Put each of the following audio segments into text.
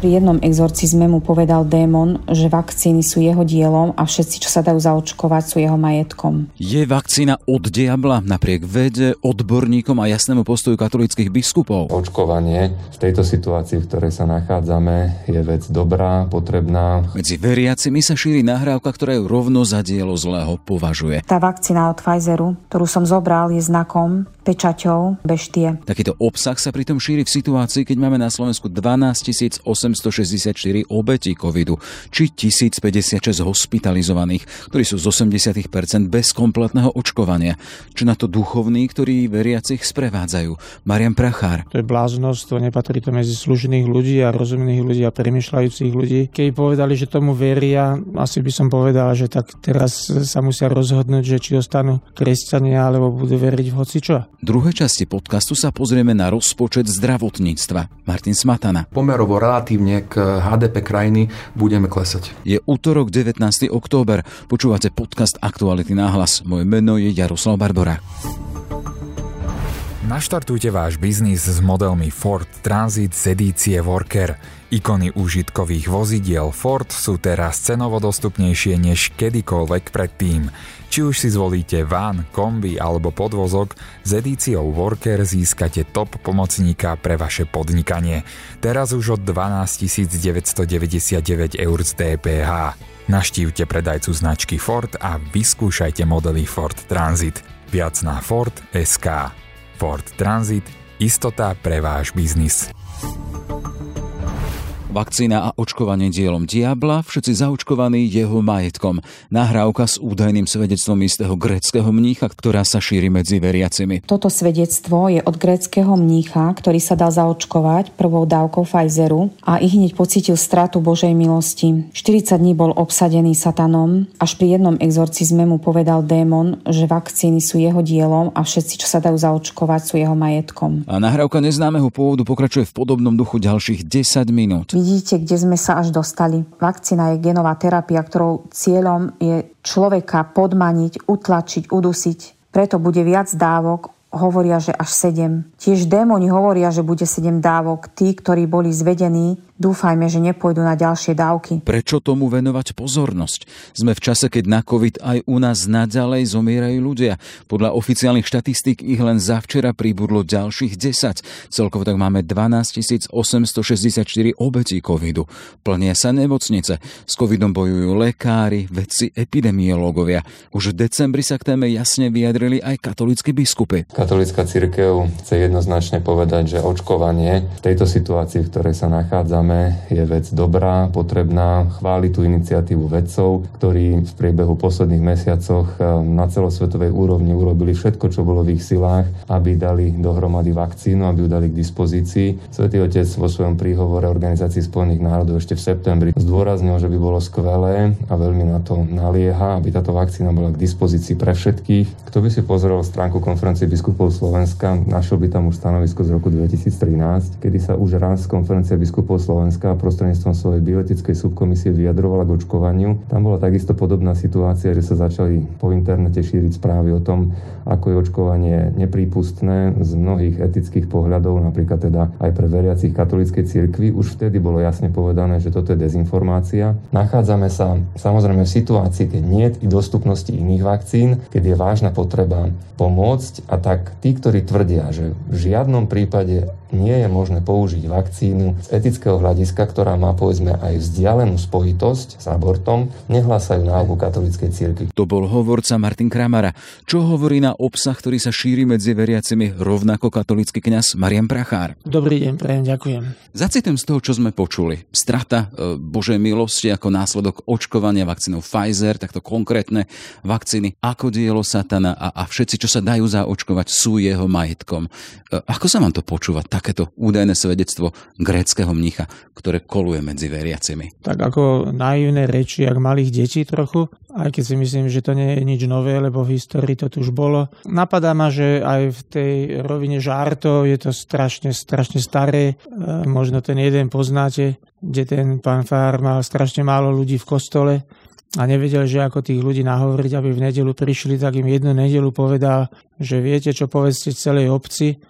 Pri jednom exorcizme mu povedal démon, že vakcíny sú jeho dielom a všetci, čo sa dajú zaočkovať, sú jeho majetkom. Je vakcína od diabla napriek vede, odborníkom a jasnému postoju katolíckych biskupov? Očkovanie v tejto situácii, v ktorej sa nachádzame, je vec dobrá, potrebná. Medzi veriacimi sa šíri nahrávka, ktorá ju rovno za dielo zlého považuje. Tá vakcína od Pfizeru, ktorú som zobral, je znakom, pečaťou beštie. Takýto obsah sa pritom šíri v situácii, keď máme na Slovensku 12 864 obetí covidu, či 1056 hospitalizovaných, ktorí sú z 80% bez kompletného očkovania. Čo na to duchovní, ktorí veriacich sprevádzajú. Marian Prachár. To je bláznost, to nepatrí to medzi slušných ľudí a rozumných ľudí a premýšľajúcich ľudí. Keď povedali, že tomu veria, asi by som povedal, že tak teraz sa musia rozhodnúť, že či ostanú kresťania, alebo budú veriť v hocičo. V druhej časti podcastu sa pozrieme na rozpočet zdravotníctva. Martin Smatana. Pomerovo relatívne k HDP krajiny budeme klesať. Je utorok 19. október. Počúvate podcast Aktuality na hlas. Moje meno je Jaroslav Barbora. Naštartujte váš biznis s modelmi Ford Transit z edície Worker. Ikony úžitkových vozidiel Ford sú teraz cenovo dostupnejšie než kedykoľvek predtým. Či už si zvolíte van, kombi alebo podvozok, s edíciou Worker získate top pomocníka pre vaše podnikanie. Teraz už od 12 999 eur z DPH. Navštívte predajcu značky Ford a vyskúšajte modely Ford Transit. Viac na Ford.sk. Ford Transit – istota pre váš biznis. Vakcína a očkovanie dielom diabla, všetci zaočkovaní jeho majetkom. Nahrávka s údajným svedectvom istého gréckeho mnícha, ktorá sa šíri medzi veriacimi. Toto svedectvo je od gréckeho mnícha, ktorý sa dal zaočkovať prvou dávkou Pfizeru a ihneď pocítil stratu Božej milosti. 40 dní bol obsadený satanom, až pri jednom exorcizme mu povedal démon, že vakcíny sú jeho dielom a všetci, čo sa dajú zaočkovať, sú jeho majetkom. A nahrávka neznámeho pôvodu pokračuje v podobnom duchu ďalších 10 minút. Vidíte, kde sme sa až dostali. Vakcína je genová terapia, ktorou cieľom je človeka podmaniť, utlačiť, udusiť. Preto bude viac dávok, hovoria, že až 7. Tiež démoni hovoria, že bude 7 dávok. Tí, ktorí boli zvedení, dúfajme, že nepôjdu na ďalšie dávky. Prečo tomu venovať pozornosť? Sme v čase, keď na COVID aj u nás naďalej zomierajú ľudia. Podľa oficiálnych štatistík ich len zavčera pribudlo ďalších 10. Celkovo tak máme 12 864 obetí covidu. Plnia sa nemocnice. S covidom bojujú lekári, vedci, epidemiológovia. Už v decembri sa k téme jasne vyjadrili aj katolícki biskupy. Katolícka cirkev chce jednoznačne povedať, že očkovanie v tejto situácii, v ktorej sa nachádzame, je vec dobrá, potrebná. Chváli tú iniciatívu vedcov, ktorí v priebehu posledných mesiacoch na celosvetovej úrovni urobili všetko, čo bolo v ich silách, aby dali dohromady vakcínu, aby ju dali k dispozícii. Svätý Otec vo svojom príhovore Organizácii Spojených národov ešte v septembri zdôraznil, že by bolo skvelé a veľmi na to nalieha, aby táto vakcína bola k dispozícii pre všetkých. Kto by si pozrel stránku konferencie biskupov Slovenska, našiel by tam už stanovisko z roku 2013, kedy sa už raz konferencia biskupov Slovenska prostredníctvom svojej bioetickej subkomisie vyjadrovala k očkovaniu. Tam bola takisto podobná situácia, že sa začali po internete šíriť správy o tom, ako je očkovanie neprípustné z mnohých etických pohľadov, napríklad teda aj pre veriacich katolíckej cirkvi. Už vtedy bolo jasne povedané, že toto je dezinformácia. Nachádzame sa samozrejme v situácii, keď nie je dostupnosti iných vakcín, keď je vážna potreba pomôcť, a tak tí, ktorí tvrdia, že v žiadnom prípade nie je možné použiť vakcínu z etického hľadiska, ktorá má povedzme aj vzdialenú spojitosť s abortom, nehlásajú náuku katolíckej cirkvi. To bol hovorca Martin Kramara. Čo hovorí na obsah, ktorý sa šíri medzi veriacimi rovnako katolícky kňaz Marian Prachár? Dobrý deň, prajem, ďakujem. Zacitujem z toho, čo sme počuli. Strata Božej milosti ako následok očkovania vakcínou Pfizer, takto konkrétne vakcíny ako dielo satana a všetci, čo sa dajú zaočkovať, sú jeho majetkom. Ako sa vám to počúva? Takéto údajné svedectvo gréckeho mnícha, ktoré koluje medzi veriacimi. Tak ako naivné reči, jak malých detí trochu, aj keď si myslím, že to nie je nič nové, lebo v histórii to tu už bolo. Napadá ma, že aj v tej rovine žartov je to strašne staré. Možno ten jeden poznáte, kde ten pán Fár mal strašne málo ľudí v kostole a nevedel, že ako tých ľudí nahovoriť, aby v nedeľu prišli, tak im jednu nedeľu povedal, že viete, čo povedzte celej obci,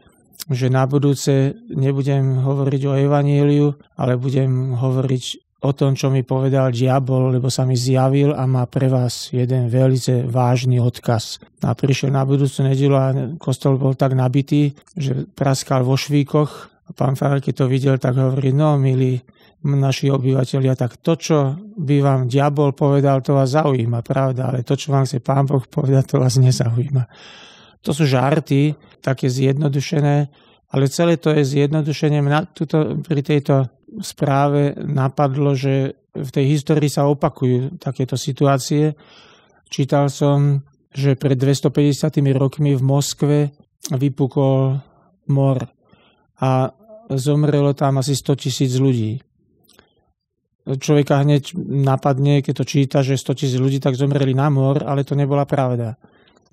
že na budúce nebudem hovoriť o evanjeliu, ale budem hovoriť o tom, čo mi povedal diabol, lebo sa mi zjavil a má pre vás jeden veľmi vážny odkaz. A prišiel na budúcu nedeľu a kostol bol tak nabitý, že praskal vo švíkoch a pán farár, keď to videl, tak hovorí, no milí naši obyvateľia, tak to, čo by vám diabol povedal, to vás zaujíma, pravda, ale to, čo vám chce pán Boh povedať, to vás nezaujíma. To sú žarty, také zjednodušené, ale celé to je zjednodušením. Pri tejto správe napadlo, že v tej histórii sa opakujú takéto situácie. Čítal som, že pred 250 rokmi v Moskve vypukol mor a zomrelo tam asi 100 000 ľudí. Človeka hneď napadne, keď to číta, že 100 000 ľudí tak zomreli na mor, ale to nebola pravda.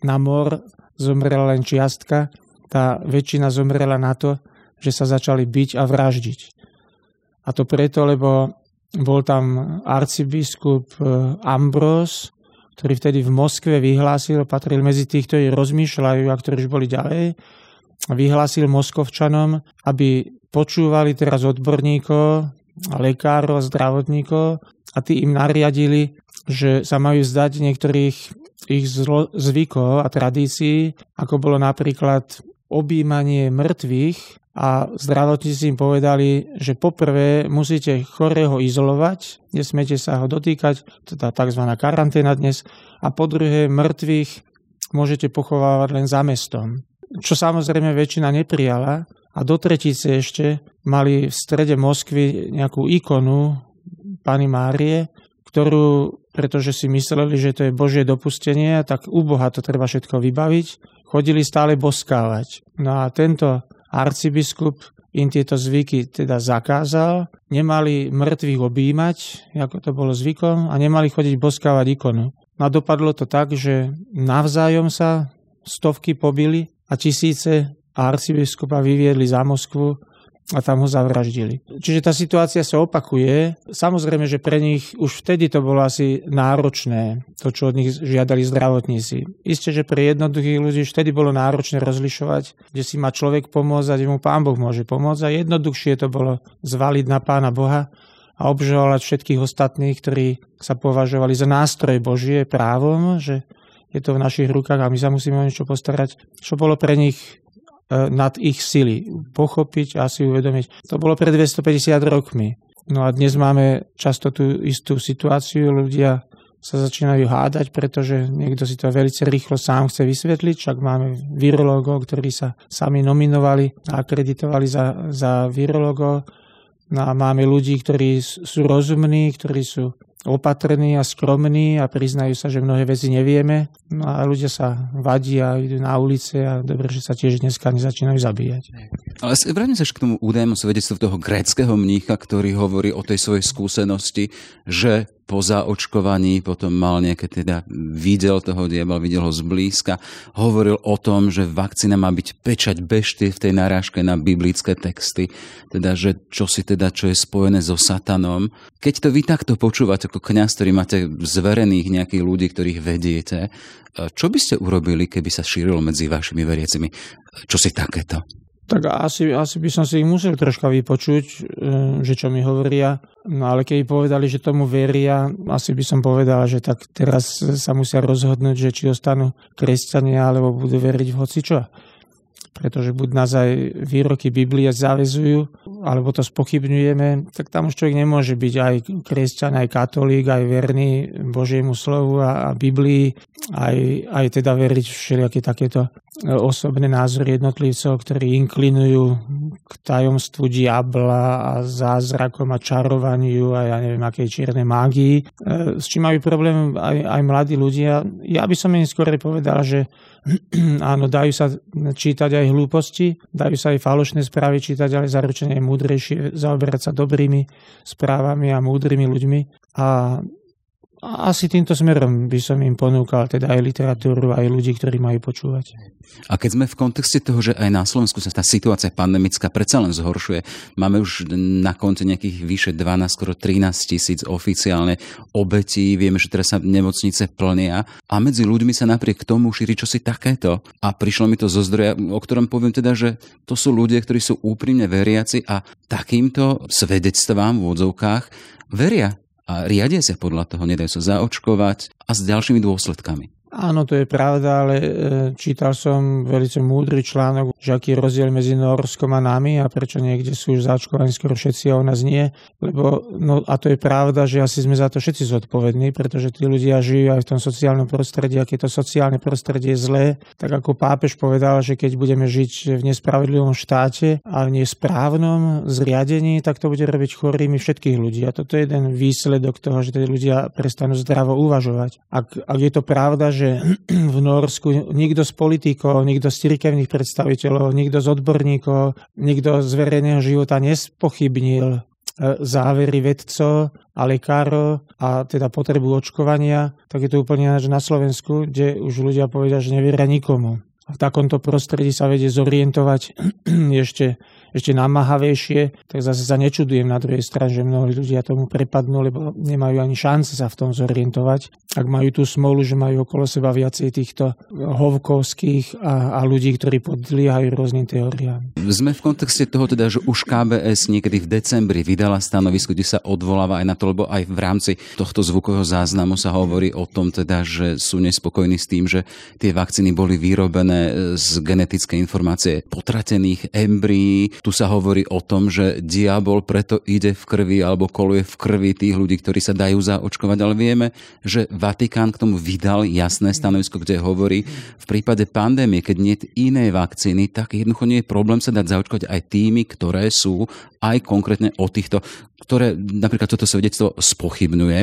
Na mor zomrela len čiastka. Tá väčšina zomrela na to, že sa začali biť a vraždiť. A to preto, lebo bol tam arcibiskup Ambrós, ktorý vtedy v Moskve vyhlásil, patril medzi tých, ktorí rozmýšľajú a ktorí už boli ďalej, vyhlásil Moskovčanom, aby počúvali teraz odborníkov, lekárov, zdravotníkov a tí im nariadili, že sa majú vzdať niektorých ich zvykov a tradícií, ako bolo napríklad objímanie mŕtvych a zdravotníci im povedali, že poprvé musíte chorého izolovať, nesmiete sa ho dotýkať, teda tzv. Karanténa dnes, a po druhé mŕtvych môžete pochovávať len za mestom. Čo samozrejme väčšina neprijala a do tretice ešte mali v strede Moskvy nejakú ikonu Panny Márie, ktorú, pretože si mysleli, že to je Božie dopustenie, tak u Boha to treba všetko vybaviť, chodili stále boskávať. No a tento arcibiskup im tieto zvyky teda zakázal, nemali mŕtvych objímať, ako to bolo zvykom, a nemali chodiť boskávať ikonu. No a dopadlo to tak, že navzájom sa stovky pobili a tisíce arcibiskupa vyviedli za Moskvu a tam ho zavraždili. Čiže tá situácia sa opakuje. Samozrejme, že pre nich už vtedy to bolo asi náročné, to, čo od nich žiadali zdravotníci. Isté, že pre jednoduchých ľudí už vtedy bolo náročné rozlišovať, kde si má človek pomôcť a kde mu Pán Boh môže pomôcť. A jednoduchšie to bolo zvaliť na Pána Boha a obžalovať všetkých ostatných, ktorí sa považovali za nástroj Božie právom, že je to v našich rukách a my sa musíme o niečo postarať. Čo bolo pre nich nad ich sily pochopiť a si uvedomiť. To bolo pred 250 rokmi. No a dnes máme často tú istú situáciu. Ľudia sa začínajú hádať, pretože niekto si to veľmi rýchlo sám chce vysvetliť. Však máme virológov, ktorí sa sami nominovali a akreditovali za virológov. No a máme ľudí, ktorí sú rozumní, ktorí sú opatrní a skromní a priznajú sa, že mnohé veci nevieme. No a ľudia sa vadia, idú na ulice a dobre, že sa tiež dneska nezačínajú zabíjať. Ale vrátim sa k tomu údajnému svedectvu toho gréckeho mnícha, ktorý hovorí o tej svojej skúsenosti, že po zaočkovaní potom mal nejaké, teda videl toho diabla, videl ho zblízka, hovoril o tom, že vakcína má byť pečať bešty v tej narážke na biblické texty, teda že čo je spojené so satanom. Keď to vy takto počúvate ako kňaz, ktorý máte zverených nejakých ľudí, ktorých vediete, čo by ste urobili, keby sa šírilo medzi vašimi veriacimi čosi takéto? Tak asi by som si ich musel troška vypočuť, že čo mi hovoria. No ale keby povedali, že tomu veria, asi by som povedal, že tak teraz sa musia rozhodnúť, že či ostanú kresťania, alebo budú veriť v hocičo. Pretože buď nás aj výroky Biblie zavezujú, alebo to spochybňujeme, tak tam už človek nemôže byť aj kresťan, aj katolík, aj verný Božiemu slovu a Biblii, aj teda veriť všelijaké takéto osobné názory jednotlivcov, ktorí inklinujú k tajomstvu diabla a zázrakom a čarovaniu a ja neviem, akej čiernej mágii. S čím majú problém aj mladí ľudia. Ja by som im skôr povedal, že áno, dajú sa čítať aj hlúposti, dajú sa aj falošné správy čítať, ale zaručenie je múdrejšie zaoberať sa dobrými správami a múdrymi ľuďmi a Asi týmto smerom by som im ponúkal teda aj literatúru, aj ľudí, ktorí majú počúvať. A keď sme v kontexte toho, že aj na Slovensku sa tá situácia pandemická predsa len zhoršuje, máme už na konte nejakých vyše 12, skoro 13 000 oficiálne obetí, vieme, že teraz sa nemocnice plnia a medzi ľuďmi sa napriek tomu šíri čosi takéto. A prišlo mi to zo zdroja, o ktorom poviem teda, že to sú ľudia, ktorí sú úprimne veriaci a takýmto svedectvám v odzovkách veria. A riadia sa podľa toho, nedajú sa zaočkovať a s ďalšími dôsledkami. Áno, to je pravda, ale čítal som veľmi múdry článok, že aký je rozdiel medzi Norskom a nami a prečo niekde sú už zaočkovaní skoro všetci a u nás nie. Lebo, no a to je pravda, že asi sme za to všetci zodpovední, pretože tí ľudia žijú aj v tom sociálnom prostredí, a keď to sociálne prostredie je zlé, tak ako pápež povedal, že keď budeme žiť v nespravodlivom štáte a v nesprávnom zriadení, tak to bude robiť chorými všetkých ľudí. A toto je jeden výsledok toho, že tí ľudia prestanú zdravo uvažovať. Ak je to pravda, že v Norsku nikto z politikov, nikto z cirkevných predstaviteľov, nikto z odborníkov, nikto z verejného života nespochybnil závery vedcov a lekárov a teda potrebu očkovania, tak je to úplne na Slovensku, kde už ľudia povedia, že neveria nikomu. A v takomto prostredí sa vedie zorientovať ešte namáhavejšie, tak zase sa nečudujem na druhej strane, že mnohí ľudia tomu prepadnú, lebo nemajú ani šance sa v tom zorientovať. Ak majú tú smolu, že majú okolo seba viacej týchto hovkovských a ľudí, ktorí podliehajú rôznym teóriám. Sme v kontexte toho teda, že už KBS niekedy v decembri vydala stanovisko, kde sa odvoláva aj na to, lebo aj v rámci tohto zvukového záznamu sa hovorí o tom teda, že sú nespokojní s tým, že tie vakcíny boli vyrobené z genetické informácie potratených embryí. Tu sa hovorí o tom, že diabol preto ide v krvi alebo koluje v krvi tých ľudí, ktorí sa dajú zaočkovať, ale vieme, že Vatikán k tomu vydal jasné stanovisko, kde hovorí, v prípade pandémie, keď nie je inej vakcíny, tak jednoducho nie je problém sa dať zaočkovať aj tými, ktoré sú, aj konkrétne o týchto, ktoré napríklad toto svedectvo spochybňuje.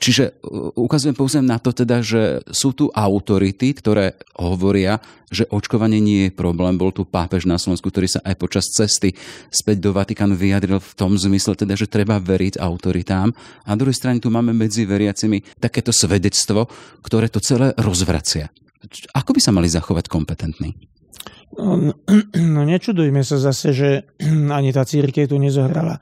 Čiže ukazujem pouze na to teda, že sú tu autority, ktoré hovoria, že očkovanie nie je problém. Bol tu pápež na Slovensku, ktorý sa aj počas cesty späť do Vatikánu vyjadril v tom zmysle, teda, že treba veriť autoritám. A na druhej strane tu máme medzi veriacimi takéto svedectvo, ktoré to celé rozvracia. Ako by sa mali zachovať kompetentní? No nečudujme sa zase, že ani tá cirkev tu nezohrala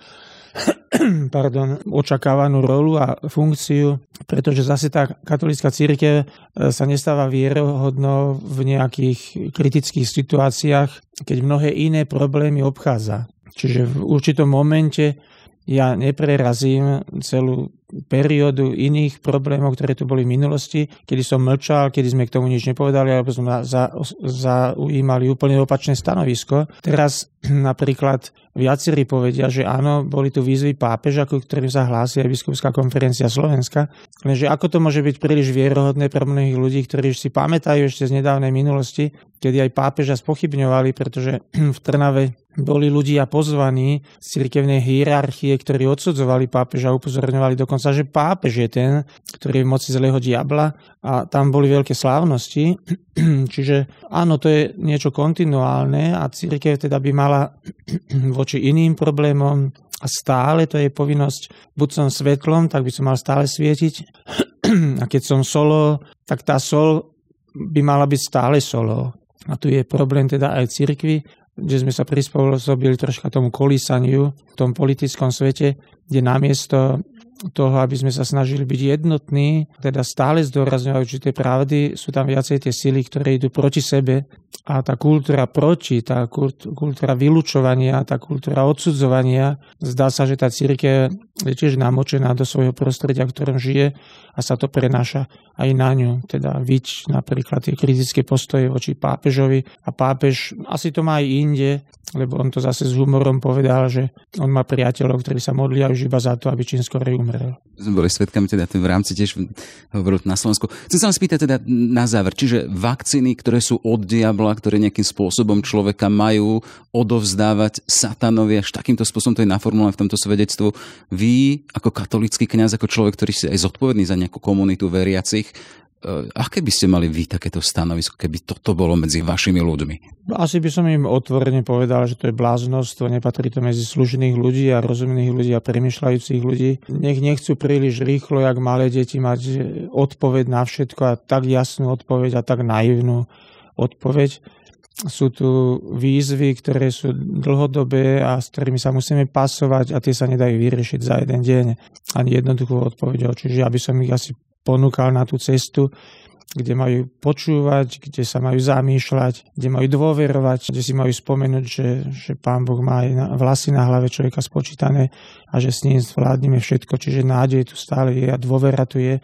očakávanú rolu a funkciu, pretože zase tá katolícka cirkev sa nestáva vierohodnou v nejakých kritických situáciách, keď mnohé iné problémy obchádza. Čiže v určitom momente ja neprerazím celú periódu iných problémov, ktoré tu boli v minulosti, kedy som mlčal, kedy sme k tomu nič nepovedali, alebo sme zaujímali úplne opačné stanovisko. Teraz napríklad viacerí povedia, že áno, boli tu výzvy pápeža, ktorým sa hlási aj Biskupská konferencia Slovenska, lenže ako to môže byť príliš vierohodné pre mnohých ľudí, ktorí si pamätajú ešte z nedávnej minulosti, kedy aj pápeža spochybňovali, pretože v Trnave boli ľudia pozvaní z cirkevnej hierarchie, ktorí odsudzovali pápeža a upozorňovali dokonca, že pápež je ten, ktorý je v moci zlého diabla a tam boli veľké slávnosti. Čiže áno, to je niečo kontinuálne a cirkev teda by mala voči iným problémom a stále to je povinnosť, buď som svetlom, tak by som mal stále svietiť a keď som solo, tak tá sol by mala byť stále solo. A tu je problém teda aj cirkvi, kde sme sa prispôsobili troška tomu kolísaniu v tom politickom svete, kde namiesto toho, aby sme sa snažili byť jednotní, teda stále zdôrazňujú určité pravdy, sú tam viacej tie síly, ktoré idú proti sebe a tá kultúra proti, tá kultúra vylúčovania, tá kultúra odsudzovania, zdá sa, že tá cirkev je tiež namočená do svojho prostredia, v ktorom žije a sa to prenáša aj na ňu. Teda vidieť napríklad tie kritické postoje voči pápežovi a pápež asi to má aj inde, lebo on to zase s humorom povedal, že on má priateľov, ktorí sa modlia už iba za to, aby čím skôr umrel. Sme boli svedkami teda v rámci tiež hovoril na Slovensku. Chcem sa vám spýtať teda na záver, čiže vakcíny, ktoré sú od diabla, ktoré nejakým spôsobom človeka majú odovzdávať satanovi, až takýmto spôsobom to je naformulované v tomto svedectvu. Vy ako katolícky kňaz, ako človek, ktorý si aj zodpovedný za nejakú komunitu veriacich, aké by ste mali vy takéto stanovisko, keby toto bolo medzi vašimi ľuďmi? Asi by som im otvorene povedal, že to je bláznost, to nepatrí to medzi slušných ľudí a rozumných ľudí a premýšľajúcich ľudí. Nech nechcú príliš rýchlo, jak malé deti, mať odpoveď na všetko a tak jasnú odpoveď a tak naivnú odpoveď. Sú tu výzvy, ktoré sú dlhodobé a s ktorými sa musíme pasovať a tie sa nedajú vyriešiť za jeden deň ani jednoduchú odpoveď. Čiže aby som ich asi ponúkal na tú cestu, kde majú počúvať, kde sa majú zamýšľať, kde majú dôverovať, kde si majú spomenúť, že Pán Boh má aj vlasy na hlave človeka spočítané a že s ním zvládneme všetko. Čiže nádej tu stále je a dôvera tu je.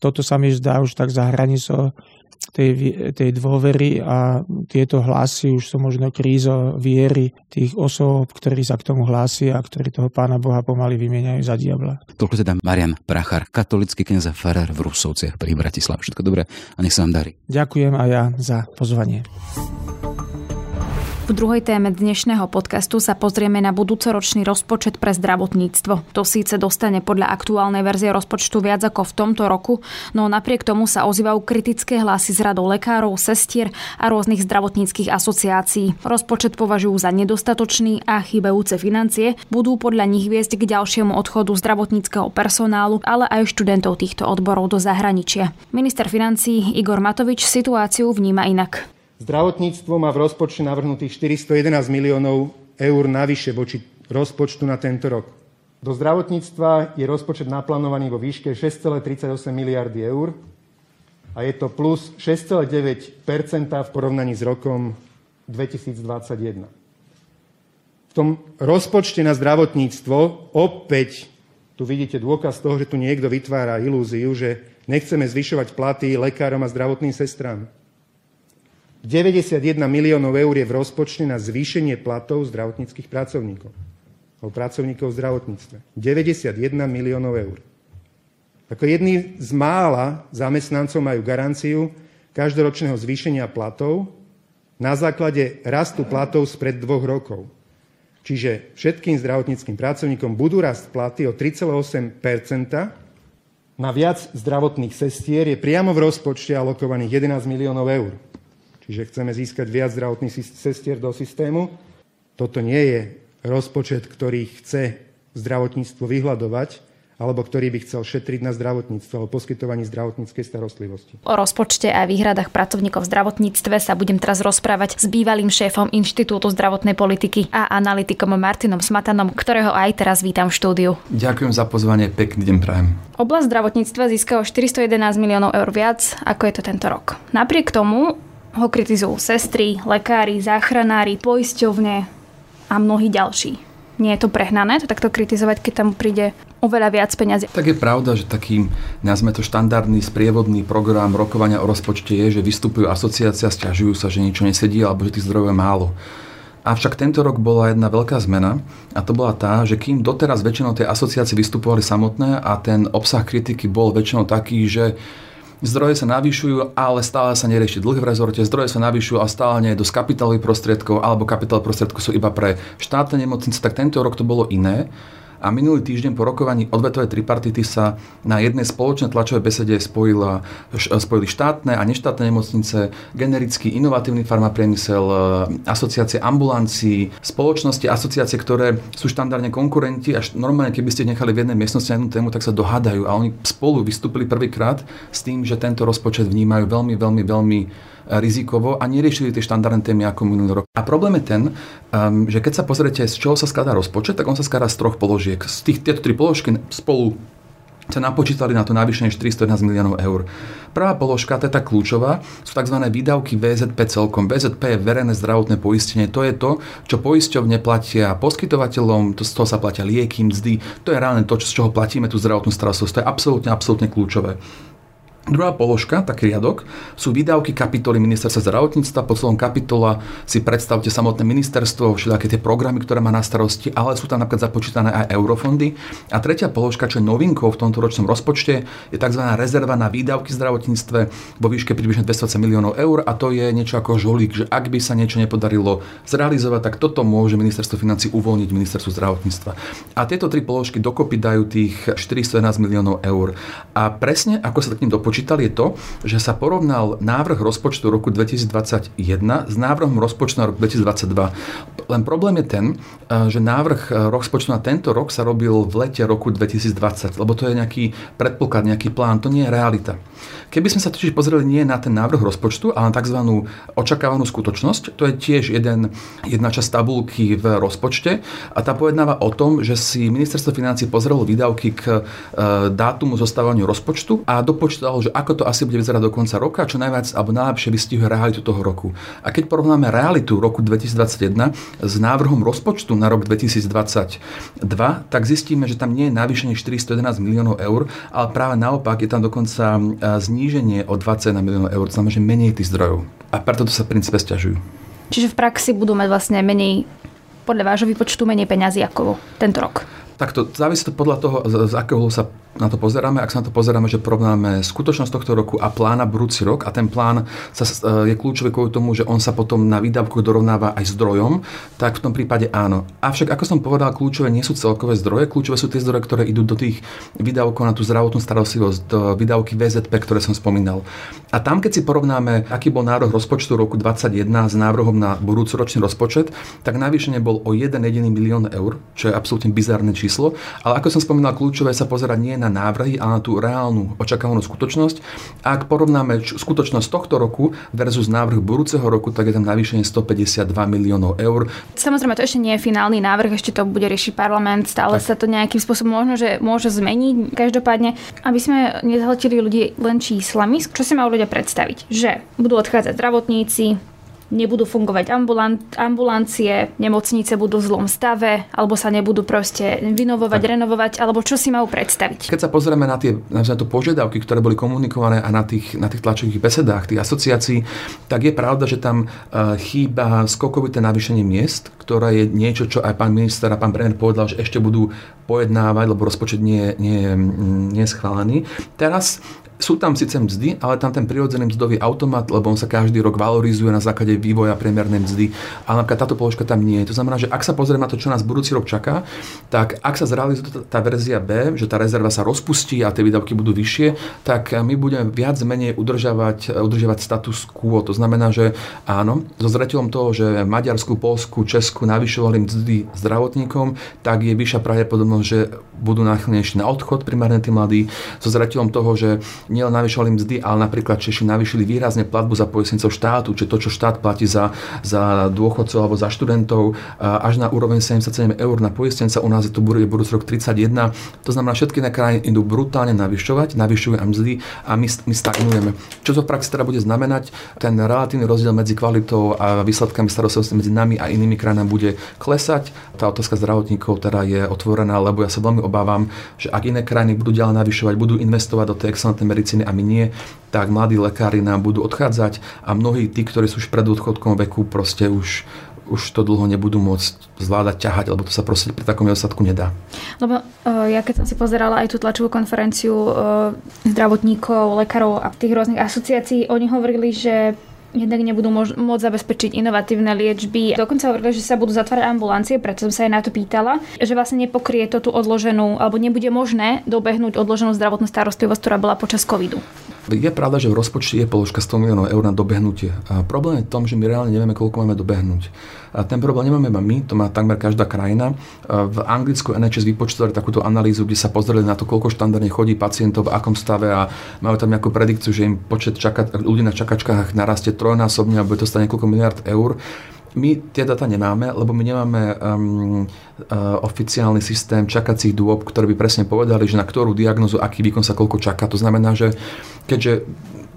Toto sa mi zdá už tak za hranicou tej dôvery a tieto hlasy už sú možno krízo viery tých osôb, ktorí sa k tomu hlásia a ktorí toho Pána Boha pomaly vymieňajú za diabla. Toľko teda Marián Prachar, katolícky kňaz a farár v Rusovciach pri Bratislave. Všetko dobré a nech sa vám darí. Ďakujem aj ja za pozvanie. V druhej téme dnešného podcastu sa pozrieme na budúcoročný rozpočet pre zdravotníctvo. To síce dostane podľa aktuálnej verzie rozpočtu viac ako v tomto roku, no napriek tomu sa ozývajú kritické hlasy z radov lekárov, sestier a rôznych zdravotníckych asociácií. Rozpočet považujú za nedostatočný a chybajúce financie budú podľa nich viesť k ďalšiemu odchodu zdravotníckeho personálu, ale aj študentov týchto odborov do zahraničia. Minister financií Igor Matovič situáciu vníma inak. Zdravotníctvo má v rozpočte navrhnutých 411 miliónov eur navyše voči rozpočtu na tento rok. Do zdravotníctva je rozpočet naplánovaný vo výške 6,38 miliardy eur a je to plus 6,9% v porovnaní s rokom 2021. V tom rozpočte na zdravotníctvo opäť tu vidíte dôkaz toho, že tu niekto vytvára ilúziu, že nechceme zvyšovať platy lekárom a zdravotným sestrám. 91 miliónov eur je v rozpočte na zvýšenie platov zdravotníckych pracovníkov. O pracovníkov v zdravotníctve. 91 miliónov eur. Ako jedni z mála zamestnancov majú garanciu každoročného zvýšenia platov na základe rastu platov spred 2 rokov. Čiže všetkým zdravotníckym pracovníkom budú rast platy o 3,8%. Na viac zdravotných sestier je priamo v rozpočte alokovaných 11 miliónov eur. Čiže chceme získať viac zdravotných sestier do systému. Toto nie je rozpočet, ktorý chce zdravotníctvo vyhľadovať, alebo ktorý by chcel šetriť na zdravotníctvo alebo poskytovaní zdravotníckej starostlivosti. O rozpočte a výhradách pracovníkov v zdravotníctve sa budem teraz rozprávať s bývalým šéfom Inštitútu zdravotnej politiky a analytikom Martinom Smatanom, ktorého aj teraz vítam v štúdiu. Ďakujem za pozvanie, pekný deň prajem. Oblasť zdravotníctva získala 411 miliónov eur viac, ako je to tento rok. Napriek tomu ho kritizujú sestry, lekári, záchranári, poisťovne a mnohí ďalší. Nie je to prehnané to takto kritizovať, keď tam príde oveľa viac peňazí? Tak je pravda, že taký, nazme to štandardný, sprievodný program rokovania o rozpočte je, že vystupujú asociácia, sťažujú sa, že niečo nesedí alebo že tých zdrojov je málo. Avšak tento rok bola jedna veľká zmena a to bola tá, že kým doteraz väčšinou tie asociácie vystupovali samotné a ten obsah kritiky bol väčšinou taký, že zdroje sa navyšujú, ale stále sa nerieši dlh v rezorte. Zdroje sa navyšujú a stále nie je dosť kapitálových prostriedkov, alebo kapitálové prostriedky sú iba pre štátne nemocnice. Tak tento rok to bolo iné. A minulý týždeň po rokovaní odvetovej tripartity sa na jednej spoločnej tlačovej besede spojili štátne a neštátne nemocnice, generický inovatívny farmapriemysel, asociácie ambulancií, spoločnosti, asociácie, ktoré sú štandardne konkurenti a normálne, keby ste ich nechali v jednej miestnosti na jednu tému, tak sa dohádajú. A oni spolu vystúpili prvýkrát s tým, že tento rozpočet vnímajú veľmi rizikovo a neriešili tie štandardné témy ako minulý rok. A problém je ten, že keď sa pozriete, z čoho sa skladá rozpočet, tak on sa skladá z 3 položiek. Z tieto 3 položky spolu sa napočítali na to navýšenie 411 miliónov eur. Prvá položka, to je tá kľúčová, sú tzv. Výdavky VZP celkom. VZP je verejné zdravotné poistenie. To je to, čo poisťovne platia poskytovateľom, z toho sa platia lieky, mzdy. To je reálne to, z čoho platíme tú zdravotnú starostlivosť. To je absolútne kľúčové. Druhá položka, taký riadok, sú výdavky kapitoly ministerstva zdravotníctva. Pod slovom kapitola si predstavte samotné ministerstvo, všetky tie programy, ktoré má na starosti, ale sú tam napríklad započítané aj eurofondy. A tretia položka, čo je novinkou v tomto ročnom rozpočte, je tzv. Rezerva na výdavky v zdravotníctve vo výške približne 220 miliónov eur a to je niečo ako žolík, že ak by sa niečo nepodarilo zrealizovať, tak toto môže ministerstvo financií uvoľniť ministerstvu zdravotníctva. A tieto 3 položky dokopy dajú tých 411 miliónov eur. A presne ako sa takým dopočítalo počítal, je to, že sa porovnal návrh rozpočtu roku 2021 s návrhom rozpočtu na rok 2022. Len problém je ten, že návrh rozpočtu na tento rok sa robil v lete roku 2020, lebo to je nejaký predpoklad, nejaký plán, to nie je realita. Keby sme sa totiž pozreli nie na ten návrh rozpočtu, ale na tzv. Očakávanú skutočnosť, to je tiež jedna časť tabulky v rozpočte a tá pojednáva o tom, že si ministerstvo financií pozrelo výdavky k dátumu zostavovania rozpočtu a dopočítalo, že ako to asi bude vyzerať do konca roka, čo najviac alebo najlepšie vystihuje realitu toho roku. A keď porovnáme realitu roku 2021 s návrhom rozpočtu na rok 2022, tak zistíme, že tam nie je navýšenie 411 miliónov eur, ale práve naopak je tam dokonca zníženie o 20 miliónov eur, znamená, že menej tých zdrojov. A preto to sa v princípe sťažujú. Čiže v praxi budú mať vlastne menej, podľa vášho výpočtu, menej peňazí ako tento rok. Takto, závisí to podľa toho, z akého sa na to pozeráme. Ak sa na to pozeráme, že porovnáme skutočnosť tohto roku a plán na budúci rok, a ten plán je kľúčový kvôli tomu, že on sa potom na výdavku dorovnáva aj zdrojom, tak v tom prípade áno. Avšak, ako som povedal, kľúčové nie sú celkové zdroje, kľúčové sú tie zdroje, ktoré idú do tých výdavkov na tú zdravotnú starostlivosť, do výdavky VZP, ktoré som spomínal. A tam, keď si porovnáme, aký bol návrh rozpočtu roku 2021 s návrhom na budúcoročný rozpočet, tak navýšenie bol o 1 jediný milión eur, čo je absolútne bizarné číslo. Ale ako som spomínal, kľúčové sa pozerať nie na návrhy, ale na tú reálnu očakávanú skutočnosť. Ak porovnáme skutočnosť tohto roku versus návrh budúceho roku, tak je tam navýšenie 152 miliónov eur. Samozrejme, to ešte nie je finálny návrh, ešte to bude riešiť parlament, stále tak sa to nejakým spôsobom možno, že môže zmeniť. Každopádne, aby sme nezhltili ľudí len číslami, čo si majú ľudia predstaviť? Že budú odchádzať zdravotníci, nebudú fungovať ambulancie, nemocnice budú v zlom stave, alebo sa nebudú proste vynovovať, renovovať, alebo čo si majú predstaviť. Keď sa pozrieme na tie požiadavky, ktoré boli komunikované a na tých tlačových besedách, tých asociácií, tak je pravda, že tam chýba skokovité navýšenie miest, ktoré je niečo, čo aj pán minister a pán premiér povedal, že ešte budú pojednávať, lebo rozpočet nie je schválený. Teraz sú tam síce mzdy, ale tam ten prirodzený mzdový automat, lebo on sa každý rok valorizuje na základe vývoja priemernej mzdy, ale napríklad táto položka tam nie je. To znamená, že ak sa pozrieme na to, čo nás budúci rok čaká, tak ak sa zrealizuje tá verzia B, že tá rezerva sa rozpustí a tie výdavky budú vyššie, tak my budeme viac menej udržiavať status quo. To znamená, že áno, so zreteľom toho, že Maďarsku, Poľsku, Česku navyšovali mzdy zdravotníkom, tak je vyššia pravdepodobnosť, že budú náchylnejší na odchod primárne tí mladí. So zreteľom toho, že nielen navyšovali mzdy, ale napríklad Češi navýšili výrazne platbu za poistencov štátu, čiže to, čo štát platí za dôchodcov alebo za študentov, až na úroveň 77 eur na poistenca, u nás je to budúci rok 31. To znamená, všetky krajiny idú brutálne navyšujú mzdy a my stagnujeme. Čo to v praxi teda bude znamenať? Ten relatívny rozdiel medzi kvalitou a výsledkami starostlivosti medzi nami a inými krajinami bude klesať. Tá otázka zdravotníkov teda je otvorená, lebo ja sa veľmi obávam, že ak iné krajiny budú ďalej navyšovať, budú investovať do tej excelentnej medicíny a my nie, tak mladí lekári nám budú odchádzať a mnohí tí, ktorí sú už pred dôchodkovom veku, proste už to dlho nebudú môcť zvládať, ťahať, alebo to sa proste pri takom nedostatku nedá. Lebo ja keď som si pozerala aj tú tlačovú konferenciu zdravotníkov, lekárov a tých rôznych asociácií, oni hovorili, že jednak nebudú môcť zabezpečiť inovatívne liečby. Dokonca hovorili, že sa budú zatvárať ambulancie, preto som sa aj na to pýtala, že vlastne nepokrie to tú odloženú, alebo nebude možné dobehnúť odloženú zdravotnú starostlivosť, ktorá bola počas covidu. Je pravda, že v rozpočte je položka 100 miliónov eur na dobehnutie. A problém je v tom, že my reálne nevieme, koľko máme dobehnúť. A ten problém nemáme iba my, to má takmer každá krajina. V Anglicku NHS vypočítali takúto analýzu, kde sa pozreli na to, koľko štandardne chodí pacientov, v akom stave, a majú tam nejakú predikciu, že im počet ľudí na čakačkách narastie trojnásobne a bude to stať niekoľko miliard eur. My tie data nemáme, lebo my nemáme oficiálny systém čakacích dôb, ktoré by presne povedali, že na ktorú diagnózu, aký výkon sa koľko čaká. To znamená, že keďže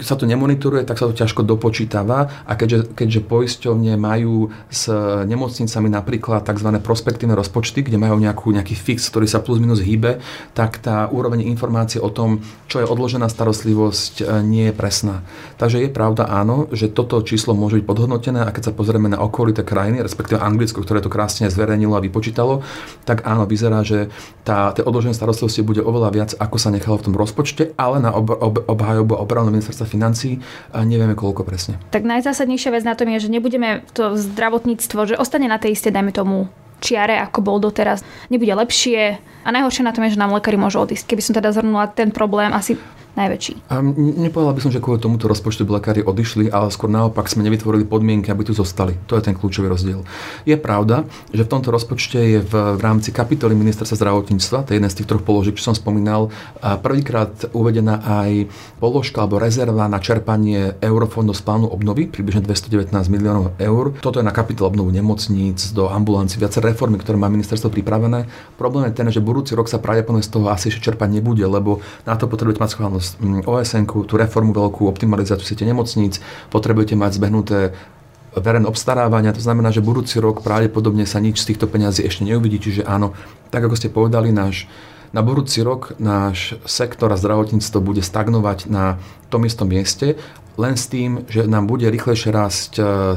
sa to nemonitoruje, tak sa to ťažko dopočítava, a keďže poisťovne majú s nemocnicami napríklad tzv. Prospektívne rozpočty, kde majú nejaký fix, ktorý sa plus minus hýbe, tak tá úroveň informácie o tom, čo je odložená starostlivosť, nie je presná. Takže je pravda, áno, že toto číslo môže byť podhodnotené, a keď sa pozrieme na okolité krajiny, respektíve Anglicko, ktoré to krásne zverejnilo a vypočítalo, tak áno, vyzerá, že tá odložená starostlivosť bude oveľa viac, ako sa nechalo v tom rozpočte, ale na obhajobu obranu ministerstva financií a nevieme, koľko presne. Tak najzásadnejšia vec na tom je, že nebudeme to zdravotníctvo, že ostane na tej istej, dajme tomu, čiare, ako bol doteraz. Nebude lepšie a najhoršie na tom je, že nám lekári môžu odísť. Keby som teda zhrnula ten problém, asi najväčší. Nepovedala by som, že kvôli tomuto rozpočtu by lekári odišli, ale skôr naopak sme nevytvorili podmienky, aby tu zostali. To je ten kľúčový rozdiel. Je pravda, že v tomto rozpočte je v rámci kapitoly ministerstva zdravotníctva, to je jeden z tých troch položiek, čo som spomínal, prvýkrát uvedená aj položka alebo rezerva na čerpanie eurofondov z plánu obnovy, približne 219 miliónov eur. Toto je na kapitol obnovu nemocníc, do ambulancií, viaceré reformy, ktoré má ministerstvo pripravené. Problém je ten, že budúci rok sa pravdepodobne z toho asi ešte čerpať nebude, lebo na to potrebujete mať schválnosť OSN-ku, tú reformu veľkú, optimalizáciu siete nemocníc, potrebujete mať zbehnuté verejné obstarávania, to znamená, že budúci rok pravdepodobne sa nič z týchto peňazí ešte neuvidí, čiže áno, tak ako ste povedali, na budúci rok náš sektor a zdravotníctvo bude stagnovať na tom istom mieste, len s tým, že nám bude rýchlejšie rásť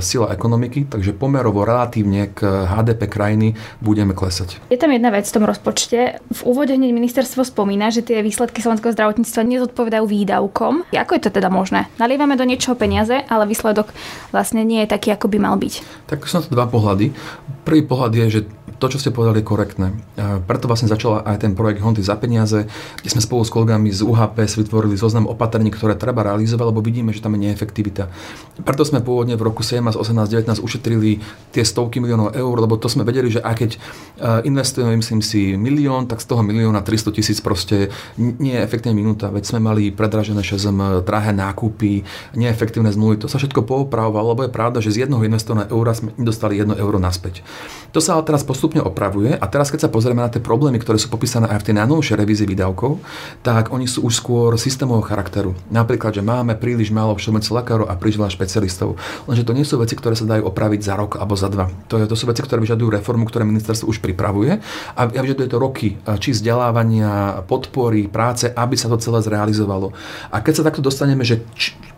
sila ekonomiky, takže pomerovo relatívne k HDP krajiny budeme klesať. Je tam jedna vec v tom rozpočte. V úvode hneď ministerstvo spomína, že tie výsledky slovenského zdravotníctva nezodpovedajú výdavkom. Ako je to teda možné? Nalievame do niečoho peniaze, ale výsledok vlastne nie je taký, ako by mal byť. Tak sú na to dva pohľady. Prvý pohľad je, že to, čo ste povedali, je korektné. Preto vlastne začal aj ten projekt Honty za peniaze, kde sme spolu s kolegami z UHP vytvorili zoznam opatrení, ktoré treba realizovať, lebo vidíme, že tam je neefektivita. Preto sme pôvodne v roku 17, 18, 19 ušetrili tie stovky miliónov eur, lebo to sme vedeli, že aj keď investujeme, myslím si, milión, tak z toho milióna 300 tisíc proste nie je efektívna minúta. Veď sme mali predražené ŠZM, drahé nákupy, neefektívne zmluvy. To sa všetko poopravovalo, lebo je pravda, že z jedného investovaného eura sme nedostali 1 euro naspäť. To sa ale teraz postupne opravuje a teraz, keď sa pozrieme na tie problémy, ktoré sú popísané aj v tej najnovšej revízii výdavkov, tak oni sú už skôr systémového charakteru. Napríklad, že máme príliš málo všeobecných lekárov a príliš veľa špecialistov. Lenže to nie sú veci, ktoré sa dajú opraviť za rok alebo za dva. To sú veci, ktoré vyžadujú reformu, ktoré ministerstvo už pripravuje a vyžaduje to roky, či vzdelávania, podpory, práce, aby sa to celé zrealizovalo. A keď sa takto dostaneme, že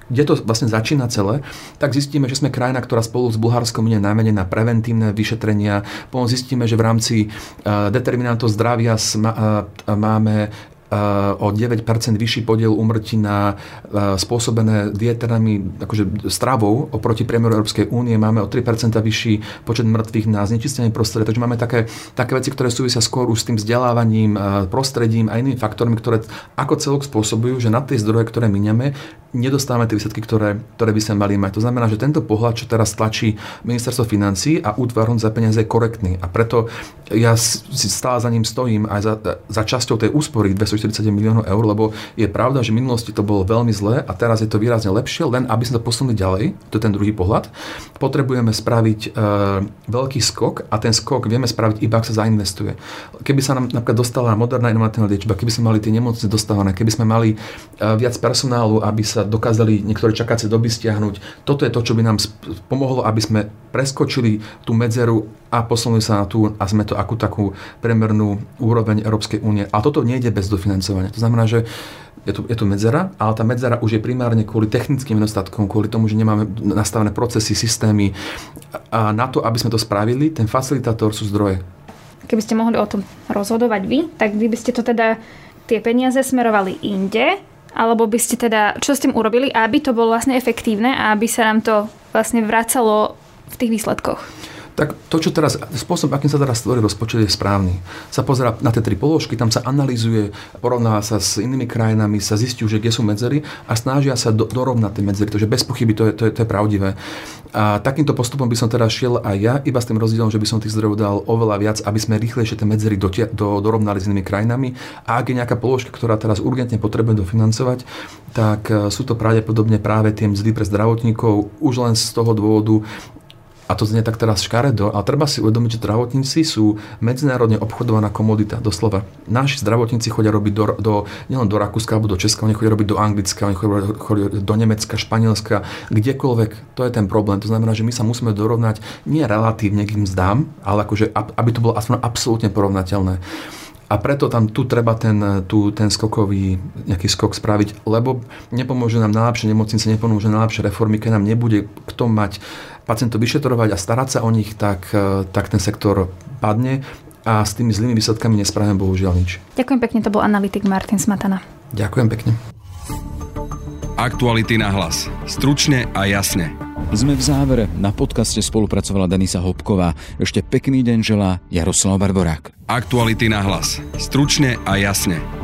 kde to vlastne začína celé, tak zistíme, že sme krajina, ktorá spolu s Bulharskom ide najmenej na preventívne vyšetrenia. Potom zistíme, že v rámci determinantov zdravia máme o 9% vyšší podiel úmrtí na spôsobené dieternami, akože stravou oproti priemeru Európskej únie, máme o 3% vyšší počet mŕtvych na znečistenie prostredia. Takže máme také veci, ktoré súvisia skôr už s tým vzdelávaním, prostredím a inými faktormi, ktoré ako celok spôsobujú, že na tie zdroje, ktoré miniame, nedostávame tie výsledky, ktoré by sme mali mať. To znamená, že tento pohľad, čo teraz tlačí ministerstvo financií a útvar za peniaze, je korektný. A preto ja si stále za ním stojím aj za časťou tej úspory 247 miliónov eur, lebo je pravda, že v minulosti to bolo veľmi zlé a teraz je to výrazne lepšie, len aby sme to posunuli ďalej. To je ten druhý pohľad. Potrebujeme spraviť veľký skok a ten skok vieme spraviť iba, ak sa zainvestuje. Keby sa nám napríklad dostala moderná inovatívna liečba, keby sme mali tie nemocnice dostávané, keby sme mali viac personálu, aby sa dokázali niektoré čakacie doby stiahnuť. Toto je to, čo by nám pomohlo, aby sme preskočili tú medzeru a posunuli sa na tú a sme to akú takú priemernú úroveň Európskej únie. A toto nejde bez dofinancovania. To znamená, že je tu medzera, ale tá medzera už je primárne kvôli technickým nedostatkom, kvôli tomu, že nemáme nastavené procesy, systémy. A na to, aby sme to spravili, ten facilitátor sú zdroje. Keby ste mohli o tom rozhodovať vy, tak vy by ste to teda tie peniaze smerovali inde, alebo by ste teda, čo s tým urobili, aby to bolo vlastne efektívne a aby sa nám to vlastne vracalo v tých výsledkoch? Tak to, čo teraz, spôsob, akým sa teraz tvorí rozpočet, je správny. Sa pozerá na tie tri položky, tam sa analýzuje, porovnáva sa s inými krajinami, sa zistí, že kde sú medzery a snažia sa dorovnať tie medzery. Takže bez pochyby to je pravdivé. A takýmto postupom by som teda šiel aj ja, iba s tým rozdielom, že by som tých zdrojov dal oveľa viac, aby sme rýchlejšie tie medzery dorovnali s inými krajinami. A ak je nejaká položka, ktorá teraz urgentne potrebuje dofinancovať, tak sú to pravdepodobne práve tie mzdy pre zdravotníkov, už len z toho dôvodu. A to znie tak teraz škaredo, ale treba si uvedomiť, že zdravotníci sú medzinárodne obchodovaná komodita, doslova. Naši zdravotníci chodia robiť nielen do Rakúska alebo do Česka, oni chodia robiť do Anglicka, oni chodia do Nemecka, Španielska, kdekoľvek. To je ten problém. To znamená, že my sa musíme dorovnať nie relatívne k mzdám, ale akože, aby to bolo aspoň absolútne porovnateľné. A preto tam tu treba ten skokový nejaký skok spraviť, lebo nepomôže nám najlepšie nemocnice, nepomôže najlepšie reformy, keď nám nebude kto mať pacientov vyšetrovať a starať sa o nich, tak ten sektor padne a s tými zlými výsledkami nespravíme bohužiaľ nič. Ďakujem pekne, to bol analytik Martin Smatana. Ďakujem pekne. Aktuality na hlas. Stručne a jasne. Sme v závere. Na podcaste spolupracovala Denisa Hopková. Ešte pekný deň želá Jaroslav Barborák. Aktuality na hlas. Stručne a jasne.